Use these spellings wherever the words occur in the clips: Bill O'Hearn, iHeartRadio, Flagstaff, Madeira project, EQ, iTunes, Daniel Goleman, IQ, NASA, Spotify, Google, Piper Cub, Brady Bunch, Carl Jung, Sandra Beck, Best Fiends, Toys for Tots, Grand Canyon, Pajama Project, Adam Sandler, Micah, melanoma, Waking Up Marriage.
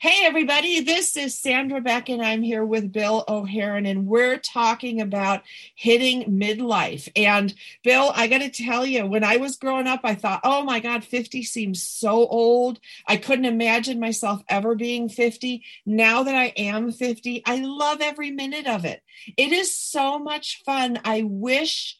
Hey everybody, this is Sandra Beck and I'm here with Bill O'Hearn and we're talking about hitting midlife. And Bill, I got to tell you, when I was growing up, I thought, oh my God, 50 seems so old. I couldn't imagine myself ever being 50. Now that I am 50, I love every minute of it. It is so much fun. I wish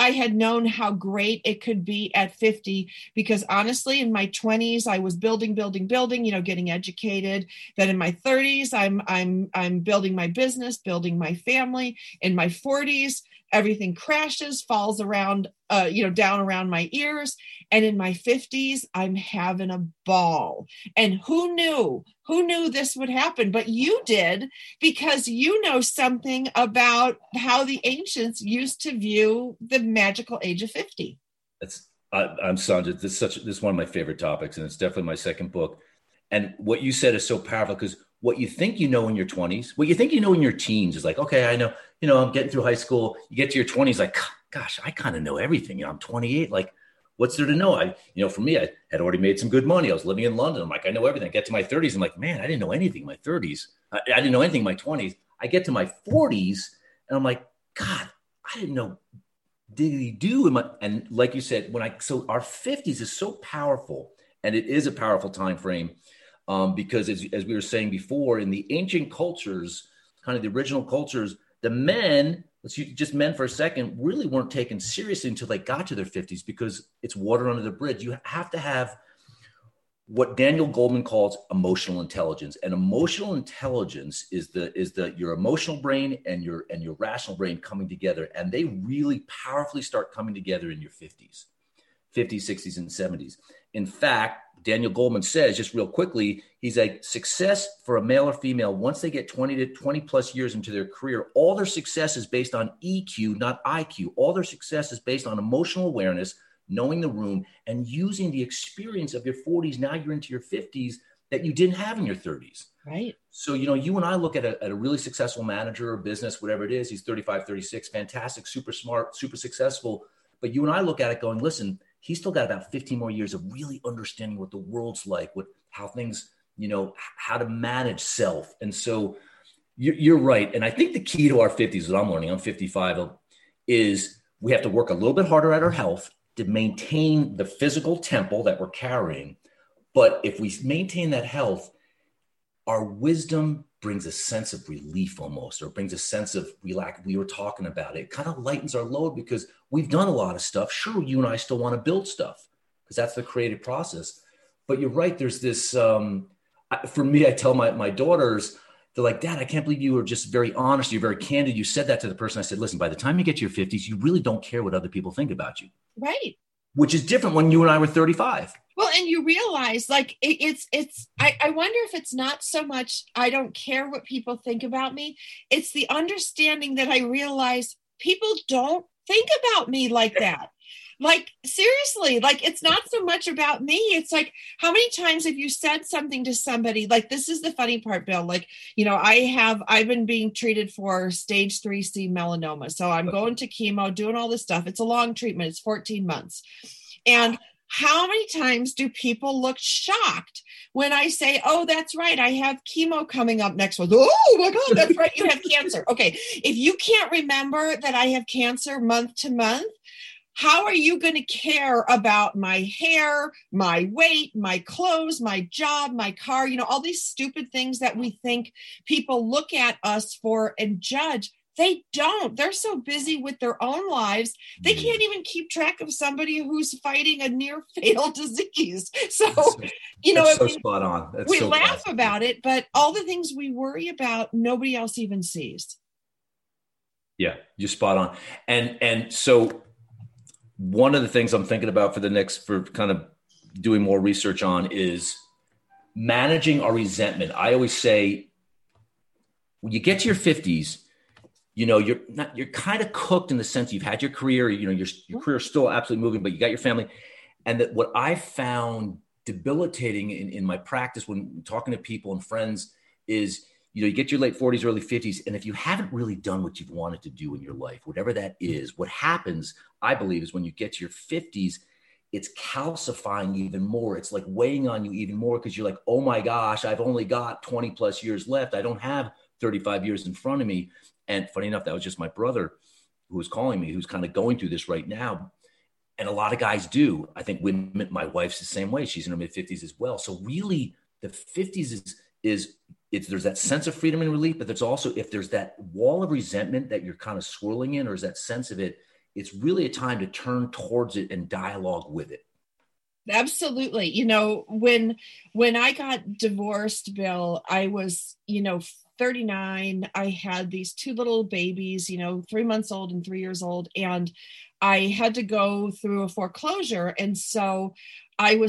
I had known how great it could be at 50, because honestly, in my 20s, I was building, getting educated. Then in my 30s, I'm building my business, building my family. In my 40s, everything crashes, falls around, down around my ears. And in my 50s, I'm having a ball. And who knew this would happen? But you did, because you know something about how the ancients used to view the magical age of 50. I'm Sandra. This is one of my favorite topics, and it's definitely my second book. And what you said is so powerful, because what you think you know in your 20s, what you think you know in your teens is like, okay, I know, I'm getting through high school. You get to your 20s, like, gosh, I kind of know everything. I'm 28. Like, what's there to know? For me, I had already made some good money. I was living in London. I'm like, I know everything. I get to my 30s. I'm like, man, I didn't know anything in my 30s. I didn't know anything in my 20s. I get to my 40s and I'm like, God, I didn't know diddly-do. And like you said, so our 50s is so powerful, and it is a powerful time frame. Because as we were saying before, in the ancient cultures, kind of the original cultures, the men, let's use just men for a second, really weren't taken seriously until they got to their 50s, because it's water under the bridge. You have to have what Daniel Goleman calls emotional intelligence. And emotional intelligence is your emotional brain and your rational brain coming together. And they really powerfully start coming together in your 50s, 60s, and 70s. In fact, Daniel Goleman says, just real quickly, he's like, success for a male or female, once they get 20 plus years into their career, all their success is based on EQ, not IQ. All their success is based on emotional awareness, knowing the room, and using the experience of your 40s. Now you're into your 50s that you didn't have in your 30s. Right. So, you and I look at a really successful manager or business, whatever it is, he's 35, 36, fantastic, super smart, super successful. But you and I look at it going, listen, he's still got about 15 more years of really understanding what the world's like, how things, how to manage self. And so you're right. And I think the key to our 50s, what I'm learning, I'm 55, is we have to work a little bit harder at our health to maintain the physical temple that we're carrying. But if we maintain that health, our wisdom brings a sense of relief almost, or brings a sense of relax. We were talking about it. It kind of lightens our load because we've done a lot of stuff. Sure, you and I still want to build stuff because that's the creative process. But you're right. There's this, for me, I tell my daughters, they're like, Dad, I can't believe you were just very honest. You're very candid. You said that to the person. I said, listen, by the time you get to your 50s, you really don't care what other people think about you. Right. Which is different when you and I were 35. Well, and you realize, like, it's I wonder if it's not so much, I don't care what people think about me. It's the understanding that I realize people don't think about me like that. Like, seriously, like, it's not so much about me. It's like, how many times have you said something to somebody? Like, this is the funny part, Bill. Like, I've been being treated for stage 3C melanoma. So I'm going to chemo, doing all this stuff. It's a long treatment. It's 14 months. And how many times do people look shocked when I say, oh, that's right, I have chemo coming up next month? Oh my God, that's right, you have cancer. Okay, if you can't remember that I have cancer month to month, how are you going to care about my hair, my weight, my clothes, my job, my car, all these stupid things that we think people look at us for and judge? They don't. They're so busy with their own lives. They can't even keep track of somebody who's fighting a near fatal disease. So, that's spot on. That's we so laugh awesome. About it, but all the things we worry about, nobody else even sees. Yeah, you're spot on. And so one of the things I'm thinking about for kind of doing more research on is managing our resentment. I always say, when you get to your 50s, you know, you're kind of cooked in the sense you've had your career, you know, your career is still absolutely moving, but you got your family. And that what I found debilitating in my practice when talking to people and friends is, you know, you get your late 40s, early 50s, and if you haven't really done what you've wanted to do in your life, whatever that is, what happens, I believe, is when you get to your 50s, it's calcifying even more. It's like weighing on you even more because you're like, oh my gosh, I've only got 20 plus years left. I don't have 35 years in front of me. And funny enough, that was just my brother who was calling me, who's kind of going through this right now. And a lot of guys do. I think women, my wife's the same way. She's in her mid 50s as well. So really the 50s is there's that sense of freedom and relief, but there's also, if there's that wall of resentment that you're kind of swirling in, or is that sense of it, it's really a time to turn towards it and dialogue with it. Absolutely. You know, when I got divorced, Bill, I was, you know, 39, I had these two little babies, you know, 3 months old and 3 years old, and I had to go through a foreclosure. And so I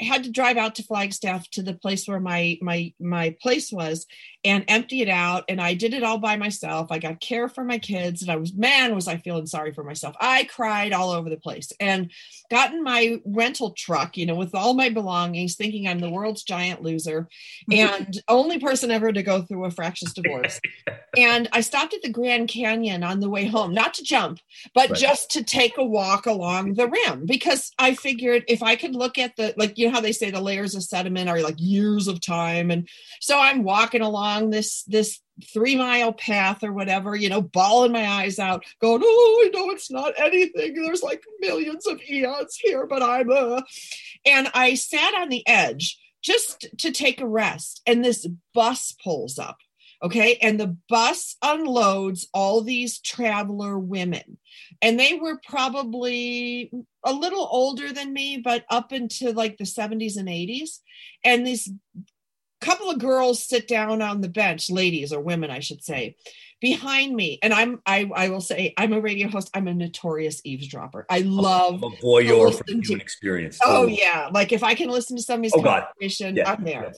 had to drive out to Flagstaff to the place where my place was and empty it out. And I did it all by myself. I got care for my kids, and was I feeling sorry for myself. I cried all over the place and got in my rental truck, you know, with all my belongings, thinking I'm the world's giant loser and only person ever to go through a fractious divorce. And I stopped at the Grand Canyon on the way home, not to jump, but just to take a walk along the rim, because I figured if I could look at the, like, you know how they say the layers of sediment are like years of time. And so I'm walking along this 3 mile path or whatever, you know, bawling my eyes out, going, oh, no, it's not anything. There's like millions of eons here, but and I sat on the edge just to take a rest. And this bus pulls up. Okay. And the bus unloads all these traveler women. And they were probably a little older than me, but up into like the 70s and 80s. And these couple of girls sit down on the bench, ladies or women, I should say, behind me. And I will say, I'm a radio host. I'm a notorious eavesdropper. I love human experience. Oh yeah. Like if I can listen to somebody's conversation, yeah, I'm there.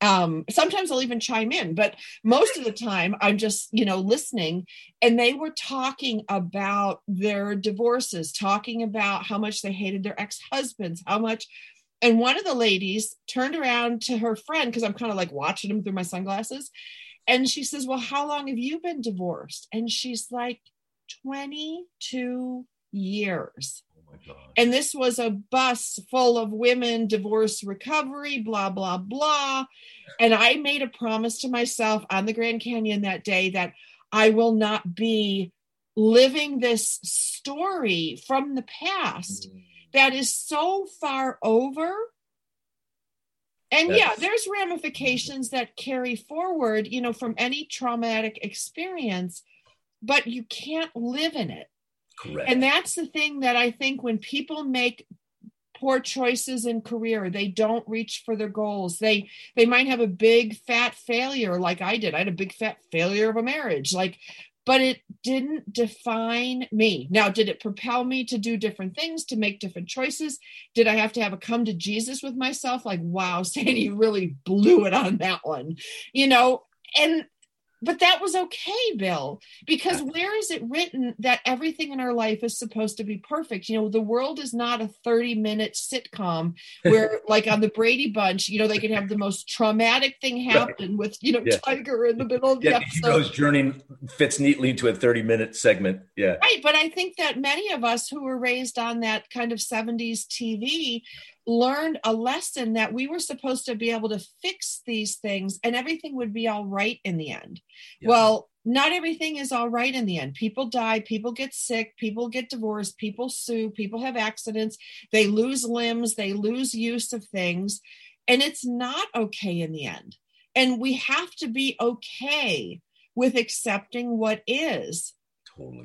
Yeah. Sometimes I'll even chime in, but most of the time I'm just, you know, listening. And they were talking about their divorces, talking about how much they hated their ex-husbands, and one of the ladies turned around to her friend, because I'm kind of like watching them through my sunglasses. And she says, well, how long have you been divorced? And she's like, 22 years. Oh my God. And this was a bus full of women, divorce recovery, blah, blah, blah. And I made a promise to myself on the Grand Canyon that day that I will not be living this story from the past that is so far over. And there's ramifications that carry forward, you know, from any traumatic experience, but you can't live in it. Correct. And that's the thing that I think when people make poor choices in career, they don't reach for their goals. They might have a big fat failure like I did. I had a big fat failure of a marriage. But it didn't define me. Now, did it propel me to do different things, to make different choices? Did I have to have a come to Jesus with myself? Like, wow, Sandy, you really blew it on that one, you know? But that was okay, Bill, because where is it written that everything in our life is supposed to be perfect? You know, the world is not a 30-minute sitcom where like on the Brady Bunch, you know, they can have the most traumatic thing happen with, you know, Tiger in the middle of the episode. Hero's journey fits neatly into a 30-minute segment. Yeah. Right. But I think that many of us who were raised on that kind of 70s TV learned a lesson that we were supposed to be able to fix these things and everything would be all right in the end. Yeah. Well, not everything is all right in the end. People die, people get sick, people get divorced, people sue, people have accidents, they lose limbs, they lose use of things, and it's not okay in the end. And we have to be okay with accepting what is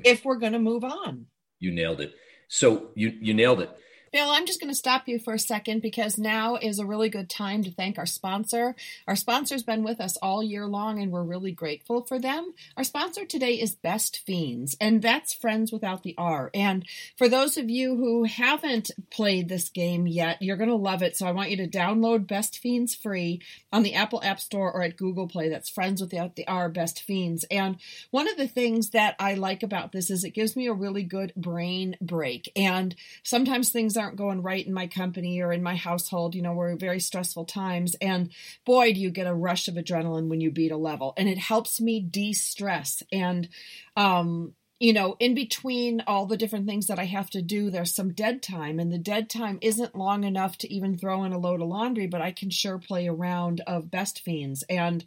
if we're going to move on. You nailed it. So you nailed it. Bill, I'm just going to stop you for a second because now is a really good time to thank our sponsor. Our sponsor's been with us all year long, and we're really grateful for them. Our sponsor today is Best Fiends, and that's Friends Without the R. And for those of you who haven't played this game yet, you're going to love it. So I want you to download Best Fiends free on the Apple App Store or at Google Play. That's Friends Without the R, Best Fiends. And one of the things that I like about this is it gives me a really good brain break. And sometimes things aren't going right in my company or in my household. You know, we're very stressful times. And boy, do you get a rush of adrenaline when you beat a level. And it helps me de-stress. And, you know, in between all the different things that I have to do, there's some dead time, and the dead time isn't long enough to even throw in a load of laundry, but I can sure play a round of Best Fiends. And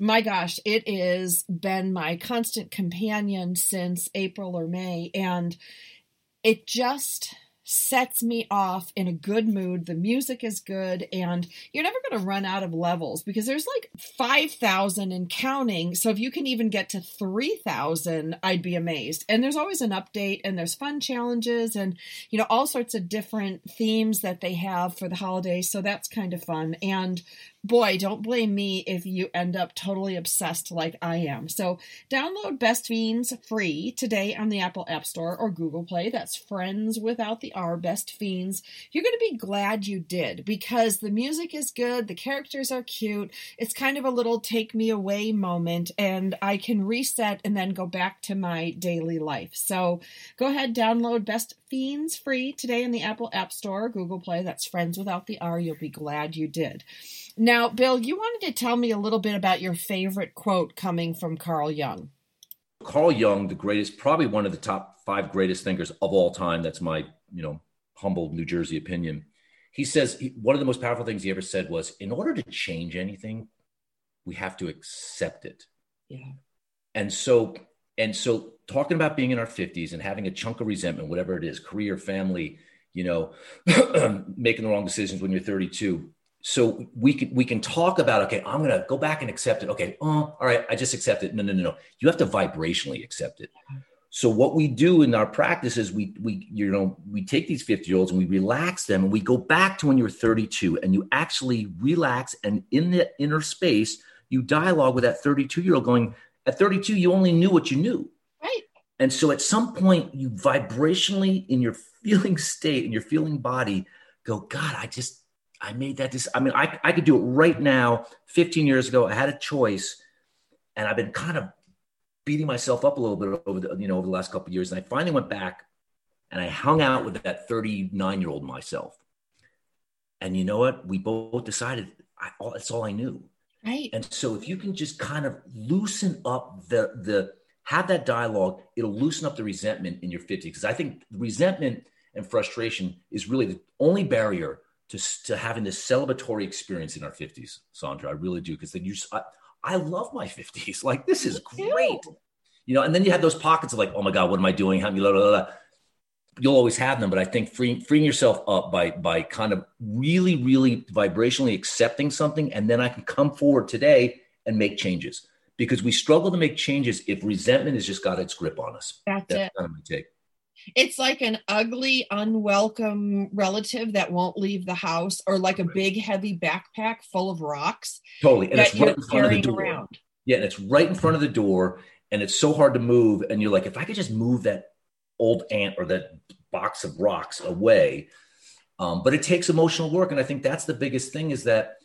my gosh, it has been my constant companion since April or May, and it just sets me off in a good mood. The music is good, and you're never going to run out of levels because there's like 5,000 and counting. So if you can even get to 3,000, I'd be amazed. And there's always an update, and there's fun challenges and, you know, all sorts of different themes that they have for the holidays. So that's kind of fun. And boy, don't blame me if you end up totally obsessed like I am. So download Best Fiends free today on the Apple App Store or Google Play. That's Friends Without the R, Best Fiends. You're going to be glad you did because the music is good. The characters are cute. It's kind of a little take me away moment, and I can reset and then go back to my daily life. So go ahead, download Best Fiends free today in the Apple App Store or Google Play. That's Friends Without the R. You'll be glad you did. Now, Bill, you wanted to tell me a little bit about your favorite quote coming from Carl Jung. Carl Jung, the greatest, probably one of the top five greatest thinkers of all time. That's my, you know, humble New Jersey opinion. He says one of the most powerful things he ever said was, in order to change anything, we have to accept it. Yeah. And so talking about being in our 50s and having a chunk of resentment, whatever it is, career, family, you know, making the wrong decisions when you're 32. So we can talk about, okay, I'm going to go back and accept it. Okay. All right. I just accept it. No. You have to vibrationally accept it. So what we do in our practice is we take these 50-year-olds and we relax them, and we go back to when you were 32, and you actually relax. And in the inner space, you dialogue with that 32-year-old going, at 32, you only knew what you knew. Right. And so at some point you vibrationally in your feeling state, in your feeling body, go, God, I made that decision. I mean, I could do it right now. 15 years ago, I had a choice, and I've been kind of beating myself up a little bit over the last couple of years. And I finally went back and I hung out with that 39-year-old myself. And you know what? We both decided that's all I knew. Right. And so if you can just kind of loosen up have that dialogue, it'll loosen up the resentment in your 50s. Because I think resentment and frustration is really the only barrier to having this celebratory experience in our 50s, Sandra. I really do. Because then I love my 50s. Like, this is great. You know, and then you have those pockets of like, oh my God, what am I doing? How many, blah, blah, blah. You'll always have them. But I think freeing yourself up by kind of really, really vibrationally accepting something. And then I can come forward today and make changes, because we struggle to make changes if resentment has just got its grip on us. That's kind of my take. It's like an ugly, unwelcome relative that won't leave the house, or like a big, heavy backpack full of rocks. Totally. And it's right in front of the door. Around. Yeah. And it's right in front of the door, and it's so hard to move. And you're like, if I could just move that old aunt or that box of rocks away. But it takes emotional work. And I think that's the biggest thing, is that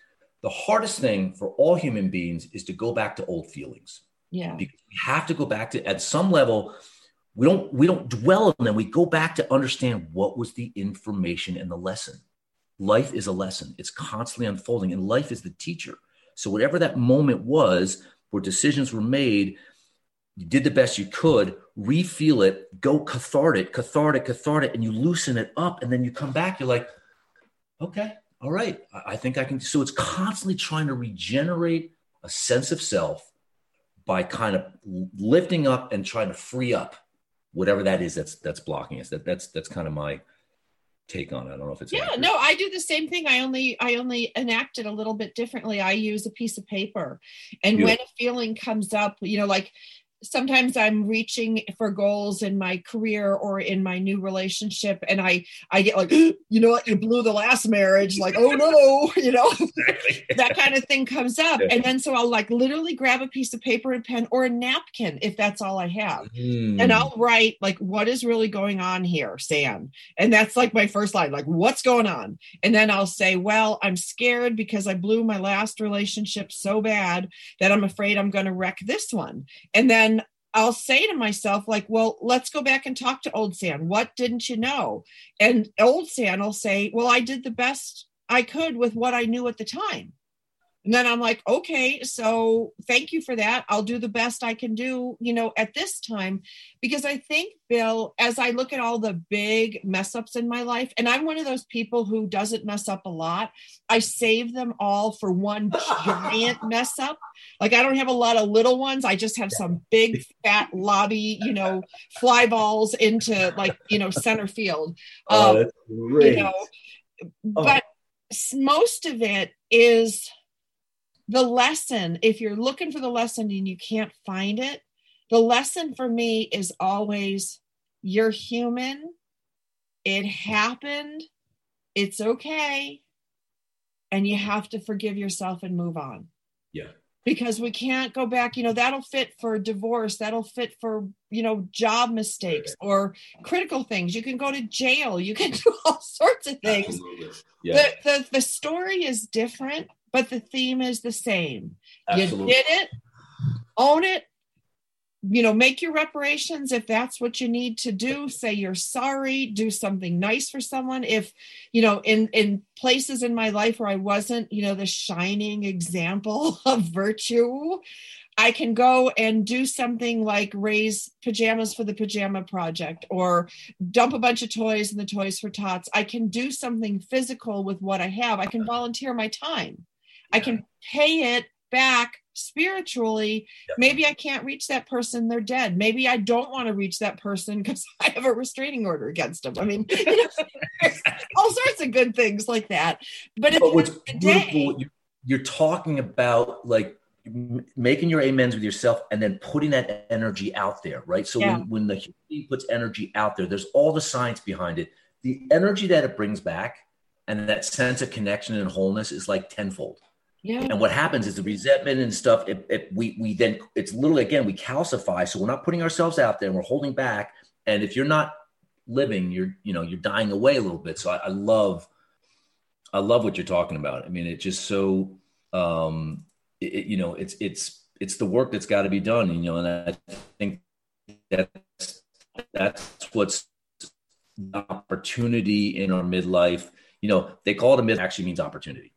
the hardest thing for all human beings is to go back to old feelings. Yeah. Because we have to go back to, at some level, we don't dwell on them. We go back to understand what was the information and the lesson. Life is a lesson. It's constantly unfolding, and life is the teacher. So whatever that moment was where decisions were made, you did the best you could, re-feel it, go cathartic, and you loosen it up. And then you come back, you're like, okay, all right, I think I can. So it's constantly trying to regenerate a sense of self by kind of lifting up and trying to free up whatever that is that's blocking us. That's kind of my take on it. I don't know if it's accurate. No, I do the same thing. I only enact it a little bit differently. I use a piece of paper, and when a feeling comes up, you know, like sometimes I'm reaching for goals in my career or in my new relationship, and I get like, you know what, you blew the last marriage, like, oh no, you know, exactly. That kind of thing comes up. Yeah. And then so I'll like literally grab a piece of paper and pen or a napkin if that's all I have. Mm. And I'll write like, what is really going on here, Sam? And that's like my first line, like, what's going on? And then I'll say, well, I'm scared because I blew my last relationship so bad that I'm afraid I'm going to wreck this one. And then I'll say to myself, like, well, let's go back and talk to old Sam. What didn't you know? And old Sam will say, well, I did the best I could with what I knew at the time. And then I'm like, okay, so thank you for that. I'll do the best I can do, you know, at this time, because I think, Bill, as I look at all the big mess ups in my life, and I'm one of those people who doesn't mess up a lot. I save them all for one giant mess up. Like, I don't have a lot of little ones. I just have some big fat lobby, you know, fly balls into like, you know, center field. Oh, that's great. You know, but most of it is the lesson. If you're looking for the lesson and you can't find it, the lesson for me is always, you're human. It happened. It's okay. And you have to forgive yourself and move on. Yeah. Because we can't go back, you know, that'll fit for divorce. That'll fit for, you know, job mistakes or critical things. You can go to jail. You can do all sorts of things. Yeah. The story is different, but the theme is the same. Absolutely. You did it, own it, you know, make your reparations. If that's what you need to do, say you're sorry, do something nice for someone. If, you know, in places in my life where I wasn't, you know, the shining example of virtue, I can go and do something like raise pajamas for the Pajama Project or dump a bunch of toys in the Toys for Tots. I can do something physical with what I have. I can volunteer my time. Yeah. I can pay it back spiritually. Yeah. Maybe I can't reach that person. They're dead. Maybe I don't want to reach that person because I have a restraining order against them. I mean, you know, all sorts of good things like that. But what's beautiful, you're talking about like, making your amends with yourself and then putting that energy out there, right? So yeah. when the human puts energy out there, there's all the science behind it. The energy that it brings back and that sense of connection and wholeness is like tenfold. Yeah. And what happens is the resentment and stuff, we then, it's literally, again, we calcify. So we're not putting ourselves out there and we're holding back. And if you're not living, you're dying away a little bit. So I love what you're talking about. I mean, it's just so, it's the work that's got to be done, you know, and I think that's what's the opportunity in our midlife. You know, they call it a mid, actually means opportunity.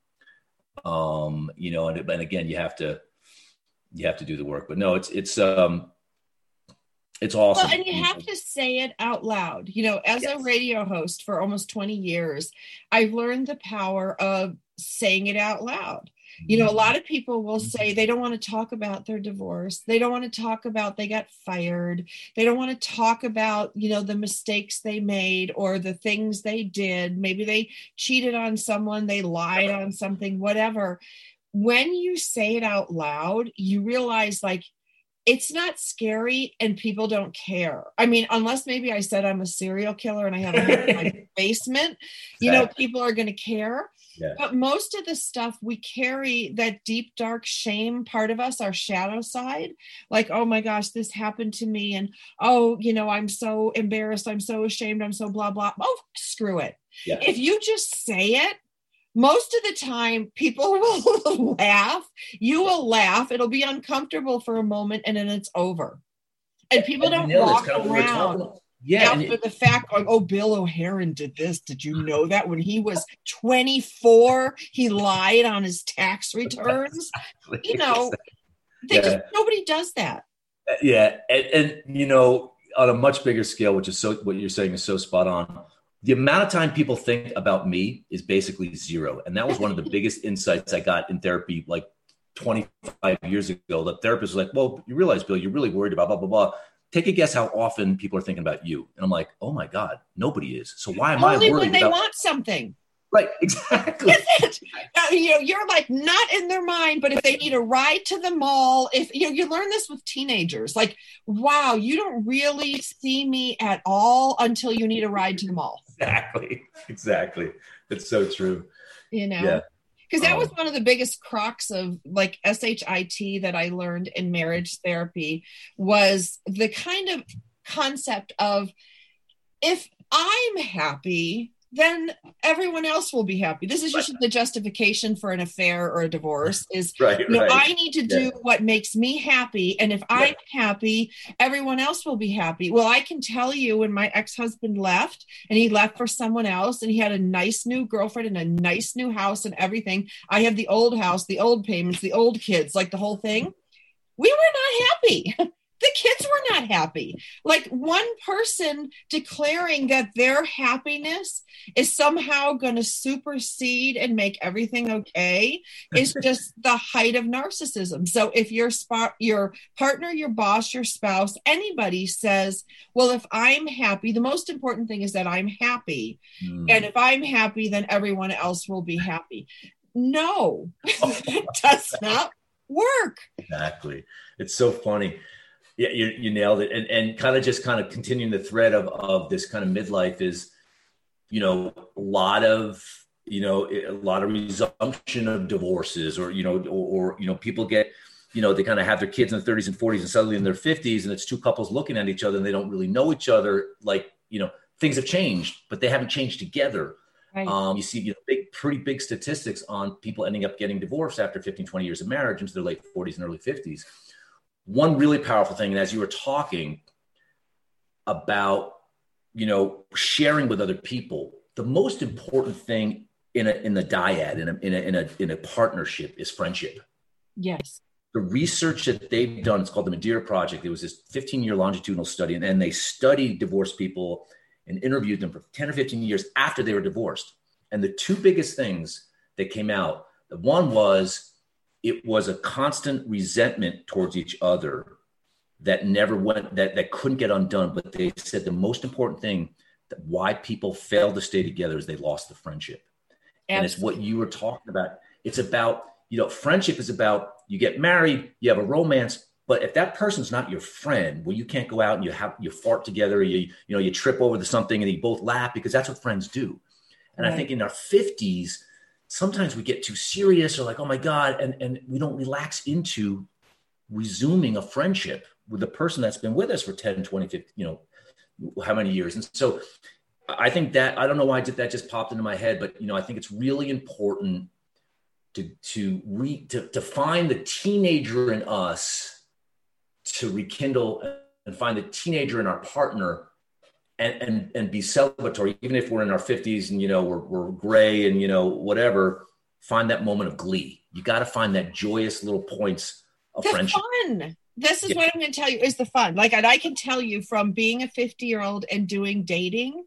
You know, and again, you have to do the work, but no, it's awesome. Well, and you have to say it out loud. You know, as a radio host for almost 20 years, I've learned the power of saying it out loud. You know, a lot of people will say they don't want to talk about their divorce. They don't want to talk about they got fired. They don't want to talk about, you know, the mistakes they made or the things they did. Maybe they cheated on someone, they lied on something, whatever. When you say it out loud, you realize like, it's not scary and people don't care. I mean, unless maybe I said I'm a serial killer and I have it in my basement, you know, people are going to care. Yeah. But most of the stuff we carry, that deep, dark shame part of us, our shadow side, like, oh my gosh, this happened to me. And, oh, you know, I'm so embarrassed. I'm so ashamed. I'm so blah, blah. Oh, screw it. Yeah. If you just say it, most of the time, people will laugh. You will laugh. It'll be uncomfortable for a moment, and then it's over. And people don't walk around after the fact going, oh, Bill O'Hearn did this. Did you know that when he was 24, he lied on his tax returns? You know, nobody does that. Yeah, and you know, on a much bigger scale, which is so what you're saying is so spot on. The amount of time people think about me is basically zero. And that was one of the biggest insights I got in therapy like 25 years ago. The therapist was like, well, you realize, Bill, you're really worried about blah, blah, blah. Take a guess how often people are thinking about you. And I'm like, oh my God, nobody is. So why am I worried about? Only when they want something. Right, exactly. Is it? You know, you're like not in their mind, but if they need a ride to the mall, if you know, you learn this with teenagers, like, wow, you don't really see me at all until you need a ride to the mall. Exactly. It's so true. You know, because that was one of the biggest crux of like SHIT that I learned in marriage therapy was the kind of concept of if I'm happy, then everyone else will be happy. This is usually the justification for an affair or a divorce is, I need to do what makes me happy. And if I'm happy, everyone else will be happy. Well, I can tell you when my ex-husband left and he left for someone else and he had a nice new girlfriend and a nice new house and everything. I have the old house, the old payments, the old kids, like the whole thing. We were not happy. The kids were not happy. Like one person declaring that their happiness is somehow going to supersede and make everything okay is just the height of narcissism. So if your partner, your boss, your spouse, anybody says, well, if I'm happy, the most important thing is that I'm happy. And if I'm happy, then everyone else will be happy. No, it does not work. Exactly. It's so funny. Yeah, you nailed it. And kind of continuing the thread of this kind of midlife is, you know, a lot of resumption of divorces or people get, you know, they kind of have their kids in their 30s and 40s and suddenly in their 50s and it's two couples looking at each other and they don't really know each other. Like, you know, things have changed, but they haven't changed together. Right. You see, pretty big statistics on people ending up getting divorced after 15, 20 years of marriage into their late 40s and early 50s. One really powerful thing, and as you were talking about, you know, sharing with other people, the most important thing in a dyad, in a partnership is friendship. Yes. The research that they've done, it's called the Madeira Project. It was this 15-year longitudinal study, and they studied divorced people and interviewed them for 10 or 15 years after they were divorced. And the two biggest things that came out, the one was, it was a constant resentment towards each other that never went, that couldn't get undone. But they said the most important thing that why people failed to stay together is they lost the friendship. Absolutely. And it's what you were talking about. It's about, you know, friendship is about you get married, you have a romance, but if that person's not your friend, well, you can't go out and you fart together, you know, you trip over to something and you both laugh because that's what friends do. And right. I think in our 50s, sometimes we get too serious or like, oh my God. And we don't relax into resuming a friendship with the person that's been with us for 10, 20, 50, you know, how many years. And so I think that, I don't know why that just popped into my head, but you know, I think it's really important to find the teenager in us, to rekindle and find the teenager in our partner and be celebratory, even if we're in our 50s and, you know, we're gray and, you know, whatever, find that moment of glee. You got to find that joyous little points of friendship. Fun. This is what I'm going to tell you is the fun. Like, and I can tell you from being a 50-year-old and doing dating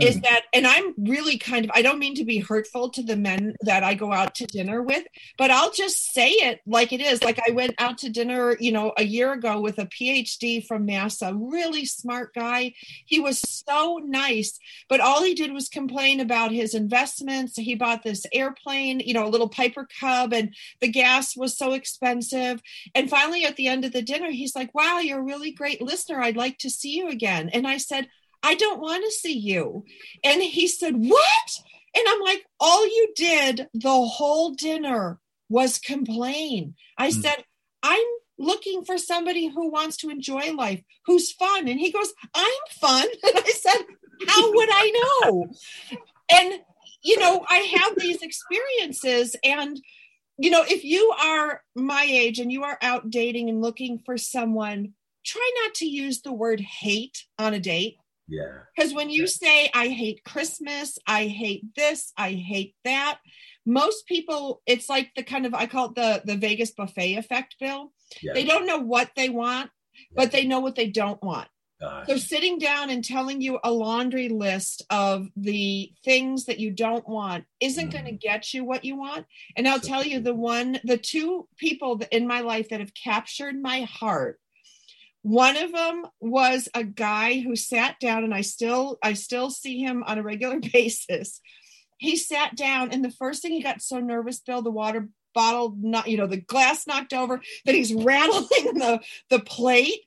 is that, and I'm really I don't mean to be hurtful to the men that I go out to dinner with, but I'll just say it like it is. Like I went out to dinner, you know, a year ago with a PhD from NASA, really smart guy. He was so nice, but all he did was complain about his investments. He bought this airplane, you know, a little Piper Cub, and the gas was so expensive. And finally at the end of the dinner, he's like, wow, you're a really great listener. I'd like to see you again. And I said, I don't want to see you. And he said, what? And I'm like, all you did the whole dinner was complain. I said, I'm looking for somebody who wants to enjoy life, who's fun. And he goes, I'm fun. And I said, how would I know? And, you know, I have these experiences. And, you know, if you are my age and you are out dating and looking for someone, try not to use the word hate on a date. Yeah. Because when you say, I hate Christmas, I hate this, I hate that, most people, it's like the kind of, I call it the Vegas buffet effect, Bill. Yeah. They don't know what they want, but they know what they don't want. Gosh. So sitting down and telling you a laundry list of the things that you don't want isn't going to get you what you want. And I'll tell you the two people in my life that have captured my heart. One of them was a guy who sat down, and I still see him on a regular basis. He sat down, and the first thing, he got so nervous, Bill, the water bottle, not, you know, the glass knocked over, that he's rattling the plate.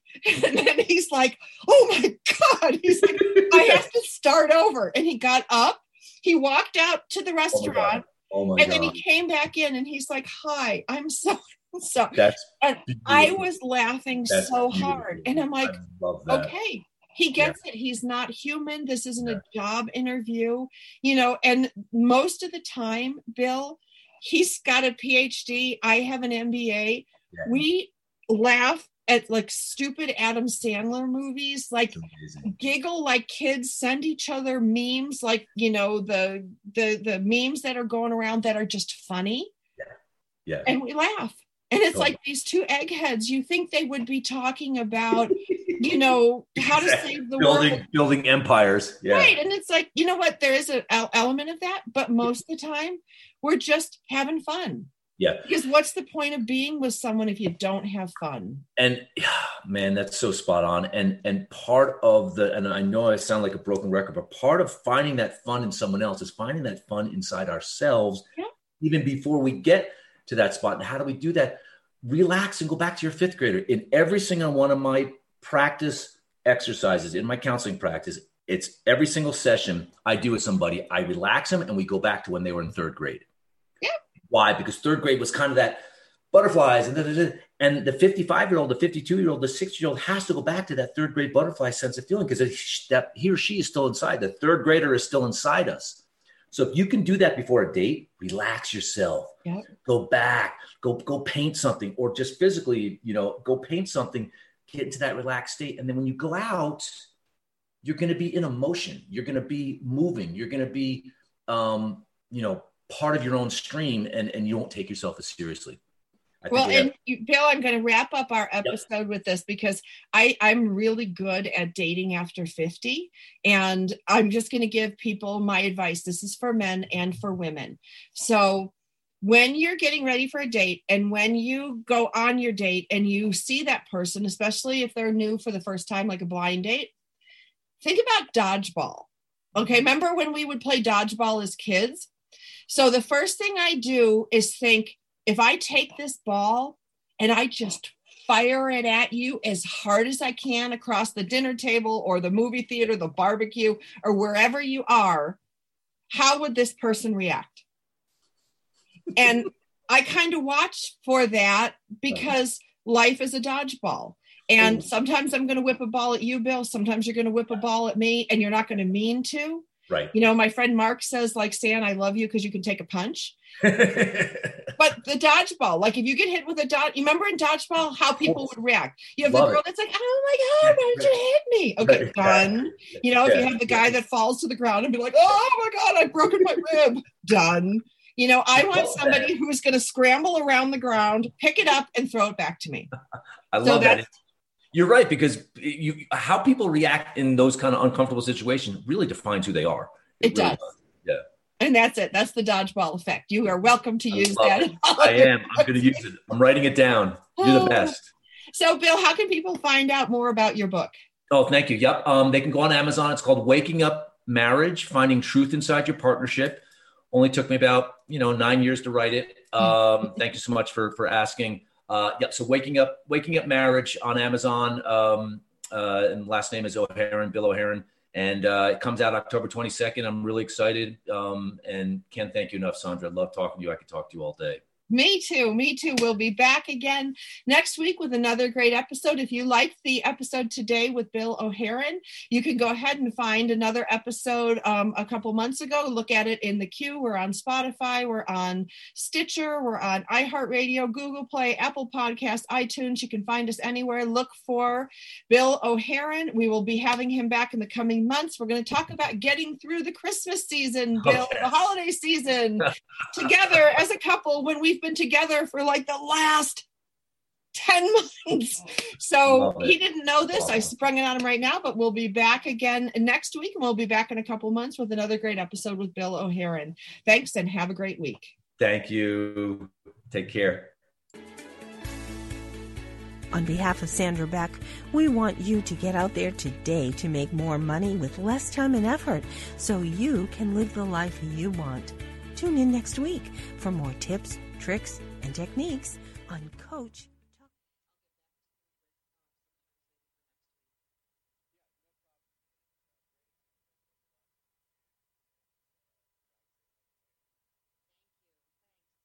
And then he's like, oh my God, he's like, I have to start over. And he got up, he walked out to the restaurant, oh my God. Then he came back in and he's like, hi, I'm so. That's beautiful. I was laughing hard. And I'm like, okay, he gets it. He's not human. This isn't a job interview, you know, and most of the time, Bill, he's got a PhD. I have an MBA. Yeah. We laugh at like stupid Adam Sandler movies, like giggle like kids, send each other memes, like, you know, the memes that are going around that are just funny. Yeah. Yeah. And we laugh. And it's like these two eggheads, you think they would be talking about, you know, how to save the world. Building empires. Yeah. Right. And it's like, you know what, there is an element of that, but most of the time we're just having fun. Yeah. Because what's the point of being with someone if you don't have fun? And man, that's so spot on. And part of and I know I sound like a broken record, but part of finding that fun in someone else is finding that fun inside ourselves, even before we get to that spot. And how do we do that? Relax and go back to your fifth grader. In every single one of my practice exercises, in my counseling practice, it's every single session I do with somebody, I relax them and we go back to when they were in third grade. Yeah. Why? Because third grade was kind of that butterflies and da-da-da. And the 55-year-old, the 52-year-old, the 60-year-old has to go back to that third grade butterfly sense of feeling, because that he or she is still inside. The third grader is still inside us. So if you can do that before a date, relax yourself, go back, go paint something, or just physically, you know, go paint something, get into that relaxed state. And then when you go out, you're going to be in emotion. You're going to be moving. You're going to be, you know, part of your own stream, and you don't take yourself as seriously. Bill, I'm going to wrap up our episode with this, because I'm really good at dating after 50, and I'm just going to give people my advice. This is for men and for women. So when you're getting ready for a date, and when you go on your date and you see that person, especially if they're new for the first time, like a blind date, think about dodgeball. Okay. Remember when we would play dodgeball as kids? So the first thing I do is think, if I take this ball and I just fire it at you as hard as I can across the dinner table or the movie theater, the barbecue, or wherever you are, how would this person react? And I kind of watch for that, because life is a dodgeball. And sometimes I'm going to whip a ball at you, Bill. Sometimes you're going to whip a ball at me, and you're not going to mean to. Right. You know, my friend Mark says, like, San, I love you because you can take a punch. But the dodgeball, like if you get hit with a dodge, you remember in dodgeball how people would react. You have the girl that's like, oh my God, why did you hit me? Okay, done. You know, if you have the guy that falls to the ground and be like, oh my God, I've broken my rib. Done. You know, I want somebody who's going to scramble around the ground, pick it up, and throw it back to me. I love that. You're right, because how people react in those kind of uncomfortable situations really defines who they are. It really does. Yeah. And that's it. That's the dodgeball effect. You are welcome to use that. I am. I'm going to use it. I'm writing it down. You're the best. So, Bill, how can people find out more about your book? Oh, thank you. Yep. They can go on Amazon. It's called Waking Up Marriage, Finding Truth Inside Your Partnership. Only took me about, 9 years to write it. Thank you so much for asking. So Waking Up Marriage on Amazon, and last name is O'Hearn, Bill O'Hearn, and it comes out October 22nd. I'm really excited, and can't thank you enough, Sandra. I love talking to you. I could talk to you all day. Me too. We'll be back again next week with another great episode. If you liked the episode today with Bill O'Hearn, you can go ahead and find another episode a couple months ago. Look at it in the queue. We're on Spotify. We're on Stitcher. We're on iHeartRadio, Google Play, Apple Podcasts, iTunes. You can find us anywhere. Look for Bill O'Hearn. We will be having him back in the coming months. We're going to talk about getting through the Christmas season, Bill, the holiday season, together as a couple, when we've been together for like the last 10 months. So he didn't know this. I sprung it on him right now, but we'll be back again next week. And we'll be back in a couple months with another great episode with Bill O'Hearn. Thanks, and have a great week. Thank you. Take care. On behalf of Sandra Beck, we want you to get out there today to make more money with less time and effort so you can live the life you want. Tune in next week for more tips, tricks, and techniques on Coach